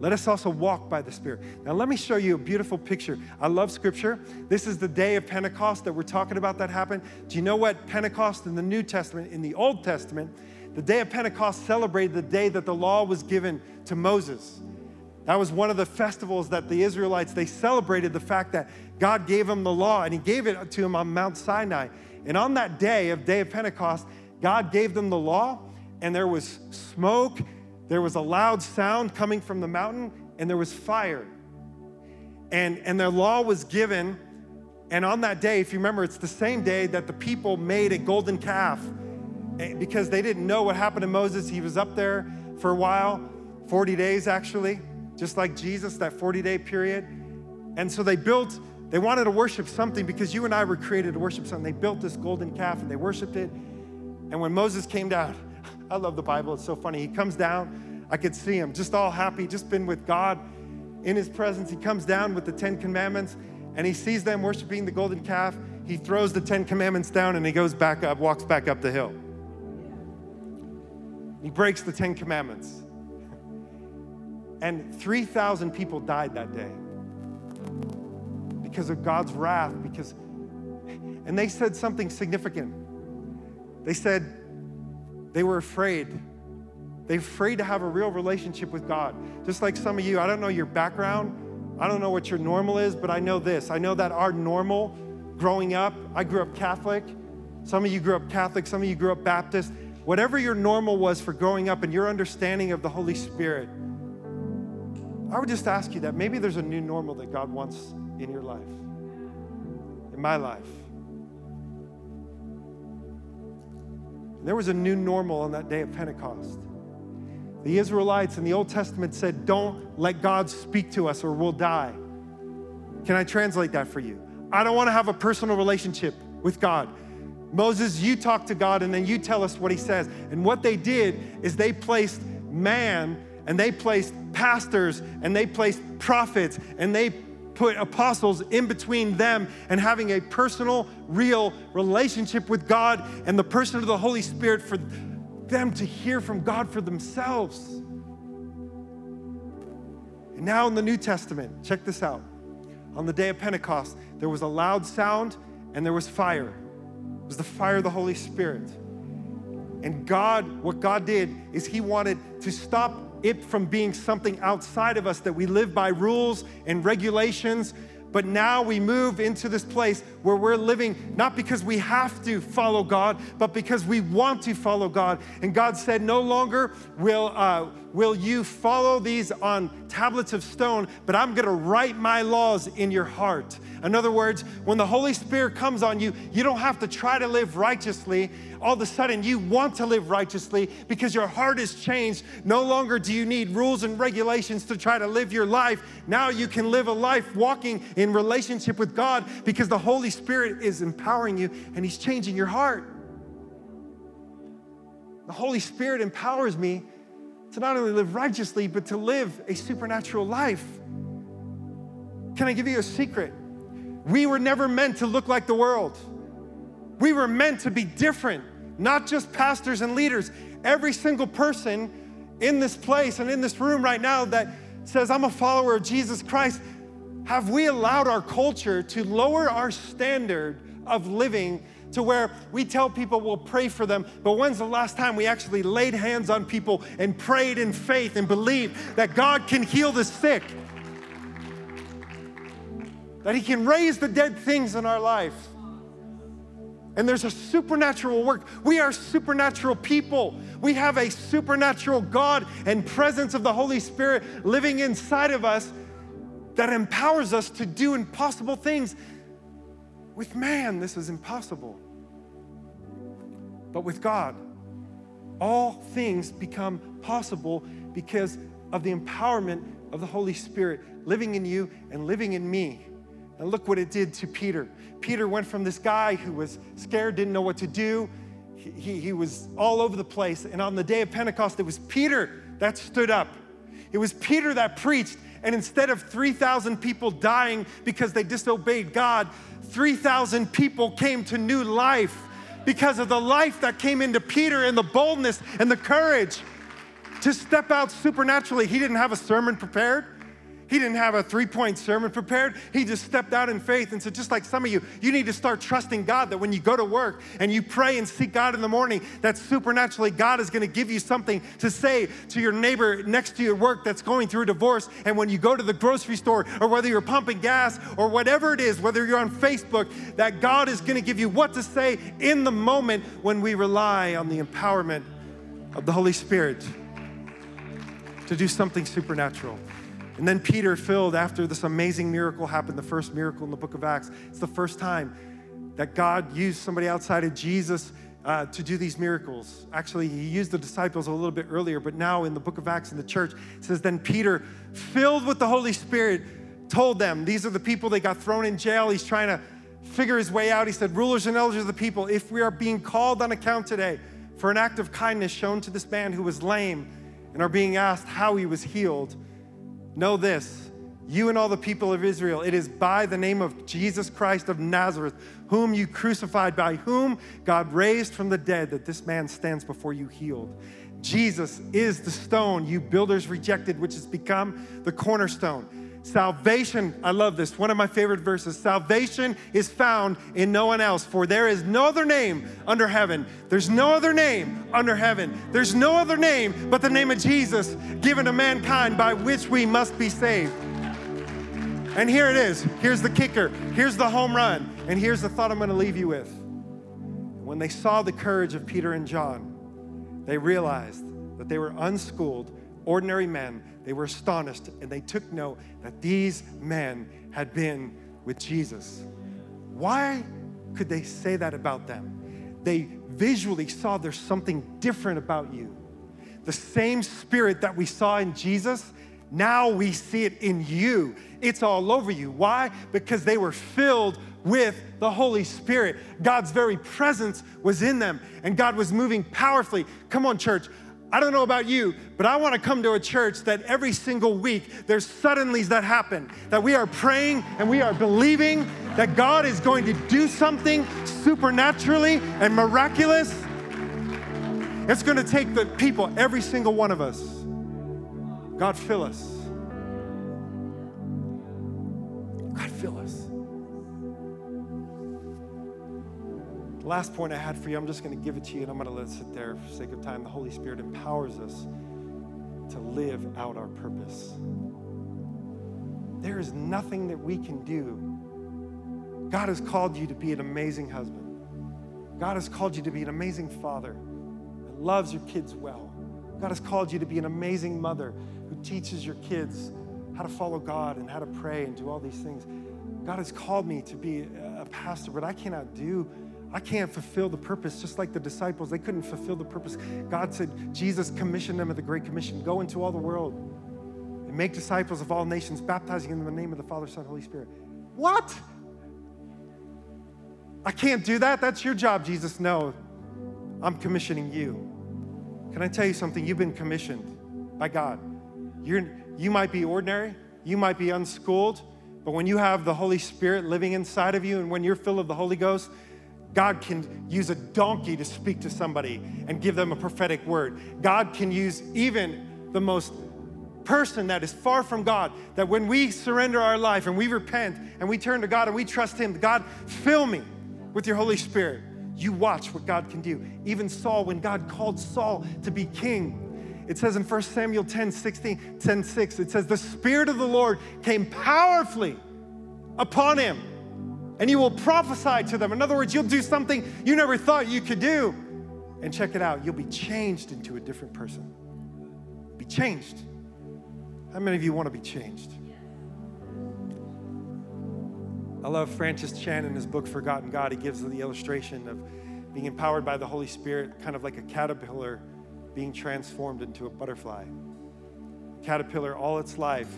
let us also walk by the Spirit. Now, let me show you a beautiful picture. I love Scripture. This is the day of Pentecost that we're talking about that happened. Do you know what Pentecost in the New Testament, in the Old Testament, the day of Pentecost celebrated the day that the law was given to Moses. That was one of the festivals that the Israelites, they celebrated the fact that God gave them the law, and he gave it to them on Mount Sinai. And on that day of day of Pentecost, God gave them the law, and there was smoke, there was a loud sound coming from the mountain, and there was fire. And, and their law was given, and on that day, if you remember, it's the same day that the people made a golden calf because they didn't know what happened to Moses. He was up there for a while, forty days actually, just like Jesus, that forty-day period. And so they built, they wanted to worship something because you and I were created to worship something. They built this golden calf and they worshiped it. And when Moses came down, I love the Bible, it's so funny. He comes down, I could see him, just all happy, just been with God in his presence. He comes down with the Ten Commandments and he sees them worshiping the golden calf. He throws the Ten Commandments down and he goes back up, walks back up the hill. He breaks the Ten Commandments. And three thousand people died that day because of God's wrath, because, and they said something significant. They said, they were afraid. They were afraid to have a real relationship with God. Just like some of you, I don't know your background. I don't know what your normal is, but I know this. I know that our normal growing up, I grew up Catholic. Some of you grew up Catholic. Some of you grew up Baptist. Whatever your normal was for growing up and your understanding of the Holy Spirit, I would just ask you that maybe there's a new normal that God wants in your life, in my life. There was a new normal on that day of Pentecost. The Israelites in the Old Testament said, don't let God speak to us or we'll die. Can I translate that for you? I don't want to have a personal relationship with God. Moses, you talk to God and then you tell us what he says. And what they did is they placed man and they placed pastors and they placed prophets and they put apostles in between them and having a personal, real relationship with God and the person of the Holy Spirit for them to hear from God for themselves. And now in the New Testament, check this out. On the day of Pentecost, there was a loud sound and there was fire. It was the fire of the Holy Spirit. And God, what God did is he wanted to stop it from being something outside of us that we live by rules and regulations. But now we move into this place where we're living, not because we have to follow God, but because we want to follow God. And God said, no longer will uh, will you follow these on tablets of stone, but I'm gonna write my laws in your heart. In other words, when the Holy Spirit comes on you, you don't have to try to live righteously. All of a sudden, you want to live righteously because your heart has changed. No longer do you need rules and regulations to try to live your life. Now you can live a life walking in relationship with God because the Holy Spirit is empowering you and he's changing your heart. The Holy Spirit empowers me to not only live righteously, but to live a supernatural life. Can I give you a secret? We were never meant to look like the world. We were meant to be different, not just pastors and leaders. Every single person in this place and in this room right now that says, I'm a follower of Jesus Christ, have we allowed our culture to lower our standard of living to where we tell people we'll pray for them, but when's the last time we actually laid hands on people and prayed in faith and believed that God can heal the sick? That he can raise the dead things in our life. And there's a supernatural work. We are supernatural people. We have a supernatural God and presence of the Holy Spirit living inside of us that empowers us to do impossible things. With man, this is impossible. But with God, all things become possible because of the empowerment of the Holy Spirit living in you and living in me. And look what it did to Peter. Peter went from this guy who was scared, didn't know what to do. He, he, he was all over the place. And on the day of Pentecost, it was Peter that stood up. It was Peter that preached. And instead of three thousand people dying because they disobeyed God, three thousand people came to new life because of the life that came into Peter and the boldness and the courage to step out supernaturally. He didn't have a sermon prepared. He didn't have a three-point sermon prepared. He just stepped out in faith and said, just like some of you, you need to start trusting God that when you go to work and you pray and seek God in the morning, that supernaturally God is gonna give you something to say to your neighbor next to your work that's going through a divorce. And when you go to the grocery store or whether you're pumping gas or whatever it is, whether you're on Facebook, that God is gonna give you what to say in the moment when we rely on the empowerment of the Holy Spirit to do something supernatural. And then Peter filled, after this amazing miracle happened, the first miracle in the book of Acts. It's the first time that God used somebody outside of Jesus uh, to do these miracles. Actually, he used the disciples a little bit earlier, but now in the book of Acts in the church, it says, then Peter, filled with the Holy Spirit, told them, these are the people that got thrown in jail. He's trying to figure his way out. He said, rulers and elders of the people, if we are being called on account today for an act of kindness shown to this man who was lame and are being asked how he was healed, know this, you and all the people of Israel, it is by the name of Jesus Christ of Nazareth, whom you crucified, by whom God raised from the dead, that this man stands before you healed. Jesus is the stone you builders rejected, which has become the cornerstone. Salvation, I love this, one of my favorite verses, salvation is found in no one else, for there is no other name under heaven. There's no other name under heaven. There's no other name but the name of Jesus given to mankind by which we must be saved. And here it is. Here's the kicker. Here's the home run. And here's the thought I'm going to leave you with. When they saw the courage of Peter and John, they realized that they were unschooled, ordinary men. They were astonished and they took note that these men had been with Jesus. Why could they say that about them? They visually saw there's something different about you. The same spirit that we saw in Jesus, now we see it in you. It's all over you. Why? Because they were filled with the Holy Spirit. God's very presence was in them, and God was moving powerfully. Come on, church. I don't know about you, but I want to come to a church that every single week there's suddenlies that happen, that we are praying and we are believing that God is going to do something supernaturally and miraculous. It's going to take the people, every single one of us. God, fill us. God, fill us. Last point I had for you, I'm just going to give it to you and I'm going to let it sit there for the sake of time. The Holy Spirit empowers us to live out our purpose. There is nothing that we can do. God has called you to be an amazing husband. God has called you to be an amazing father that loves your kids well. God has called you to be an amazing mother who teaches your kids how to follow God and how to pray and do all these things. God has called me to be a pastor, but I cannot do I can't fulfill the purpose, just like the disciples. They couldn't fulfill the purpose. God said, Jesus commissioned them at the Great Commission, go into all the world and make disciples of all nations, baptizing in the name of the Father, Son, Holy Spirit. What? I can't do that. That's your job, Jesus. No, I'm commissioning you. Can I tell you something? You've been commissioned by God. You're, you might be ordinary. You might be unschooled. But when you have the Holy Spirit living inside of you and when you're filled of the Holy Ghost, God can use a donkey to speak to somebody and give them a prophetic word. God can use even the most person that is far from God, that when we surrender our life and we repent and we turn to God and we trust him, God, fill me with your Holy Spirit. You watch what God can do. Even Saul, when God called Saul to be king, it says in First Samuel ten six, it says, the Spirit of the Lord came powerfully upon him. And you will prophesy to them. In other words, you'll do something you never thought you could do. And check it out, you'll be changed into a different person. Be changed. How many of you want to be changed? I love Francis Chan in his book, Forgotten God. He gives the illustration of being empowered by the Holy Spirit, kind of like a caterpillar being transformed into a butterfly. Caterpillar, all its life,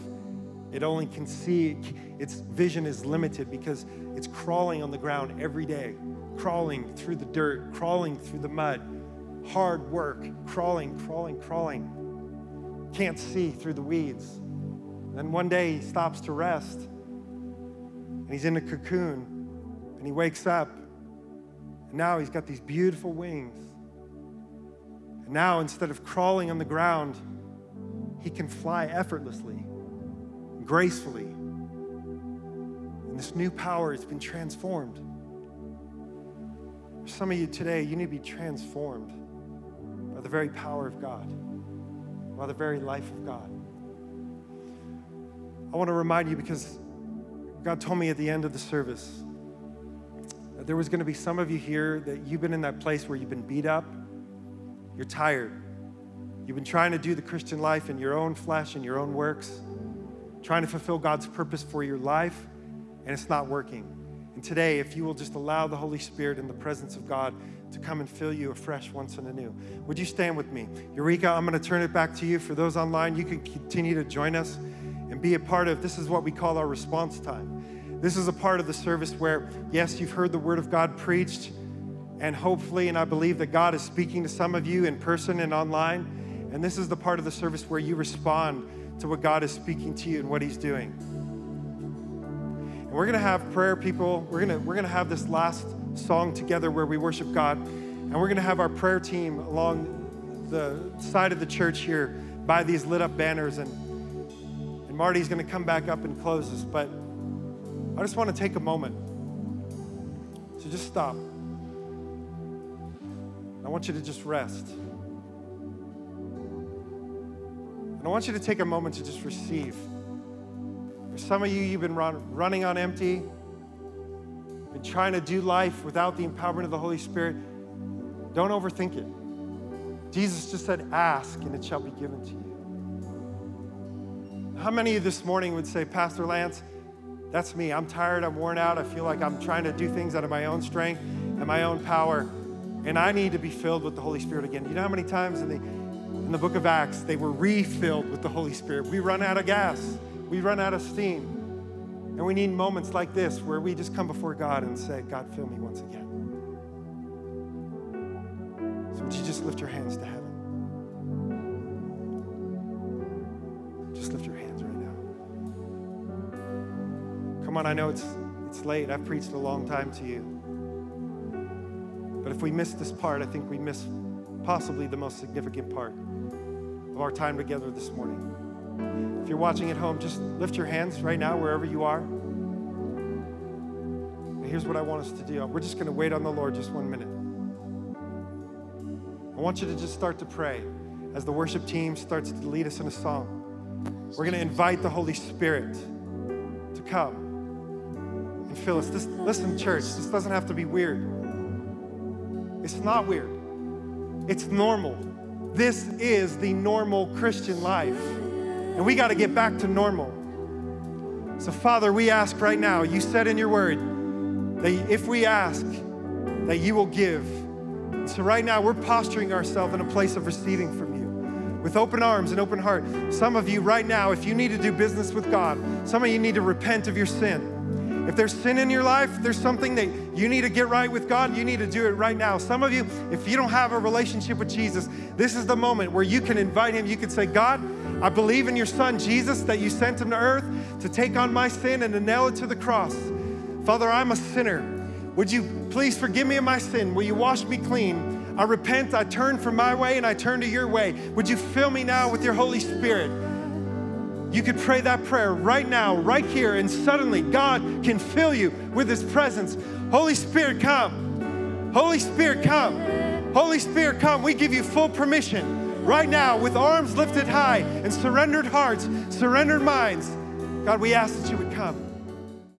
it only can see, its vision is limited because it's crawling on the ground every day, crawling through the dirt, crawling through the mud, hard work, crawling, crawling, crawling. Can't see through the weeds. Then one day he stops to rest and he's in a cocoon and he wakes up and now he's got these beautiful wings. And now instead of crawling on the ground, he can fly effortlessly, gracefully. And this new power has been transformed. For some of you today, you need to be transformed by the very power of God, by the very life of God. I want to remind you, because God told me at the end of the service that there was going to be some of you here that you've been in that place where you've been beat up, you're tired. You've been trying to do the Christian life in your own flesh and your own works, trying to fulfill God's purpose for your life, and it's not working. And today, if you will just allow the Holy Spirit and the presence of God to come and fill you afresh once and anew. Would you stand with me? Eureka, I'm gonna turn it back to you. For those online, you can continue to join us and be a part of, this is what we call our response time. This is a part of the service where, yes, you've heard the word of God preached, and hopefully, and I believe that God is speaking to some of you in person and online, and this is the part of the service where you respond to what God is speaking to you and what he's doing. And we're gonna have prayer people, we're gonna we're gonna have this last song together where we worship God, and we're gonna have our prayer team along the side of the church here by these lit up banners, and, and Marty's gonna come back up and close us, but I just wanna take a moment. So just stop. I want you to just rest. And I want you to take a moment to just receive. For some of you, you've been run, running on empty, been trying to do life without the empowerment of the Holy Spirit. Don't overthink it. Jesus just said, ask and it shall be given to you. How many of you this morning would say, Pastor Lance, that's me. I'm tired, I'm worn out. I feel like I'm trying to do things out of my own strength and my own power, and I need to be filled with the Holy Spirit again. You know how many times in the In the book of Acts, they were refilled with the Holy Spirit. We run out of gas. We run out of steam. And we need moments like this where we just come before God and say, God, fill me once again. So would you just lift your hands to heaven? on, I know it's it's late. I've preached a long time to you. But if we miss this part, I think we miss possibly the most significant part of our time together this morning. If you're watching at home, just lift your hands right now, wherever you are. And here's what I want us to do. We're just going to wait on the Lord just one minute. I want you to just start to pray as the worship team starts to lead us in a song. We're going to invite the Holy Spirit to come and fill us. This, listen, church, this doesn't have to be weird. It's not weird. It's normal. This is the normal Christian life. And we got to get back to normal. So, Father, we ask right now, you said in your word that if we ask, that you will give. So right now, we're posturing ourselves in a place of receiving from you with open arms and open heart. Some of you right now, if you need to do business with God, some of you need to repent of your sin. If there's sin in your life, there's something that you need to get right with God, you need to do it right now. Some of you, if you don't have a relationship with Jesus, this is the moment where you can invite him. You can say, God, I believe in your son, Jesus, that you sent him to earth to take on my sin and to nail it to the cross. Father, I'm a sinner. Would you please forgive me of my sin? Will you wash me clean? I repent, I turn from my way, and I turn to your way. Would you fill me now with your Holy Spirit? You could pray that prayer right now, right here, and suddenly God can fill you with his presence. Holy Spirit, come. Holy Spirit, come. Holy Spirit, come. We give you full permission right now with arms lifted high and surrendered hearts, surrendered minds. God, we ask that you would come.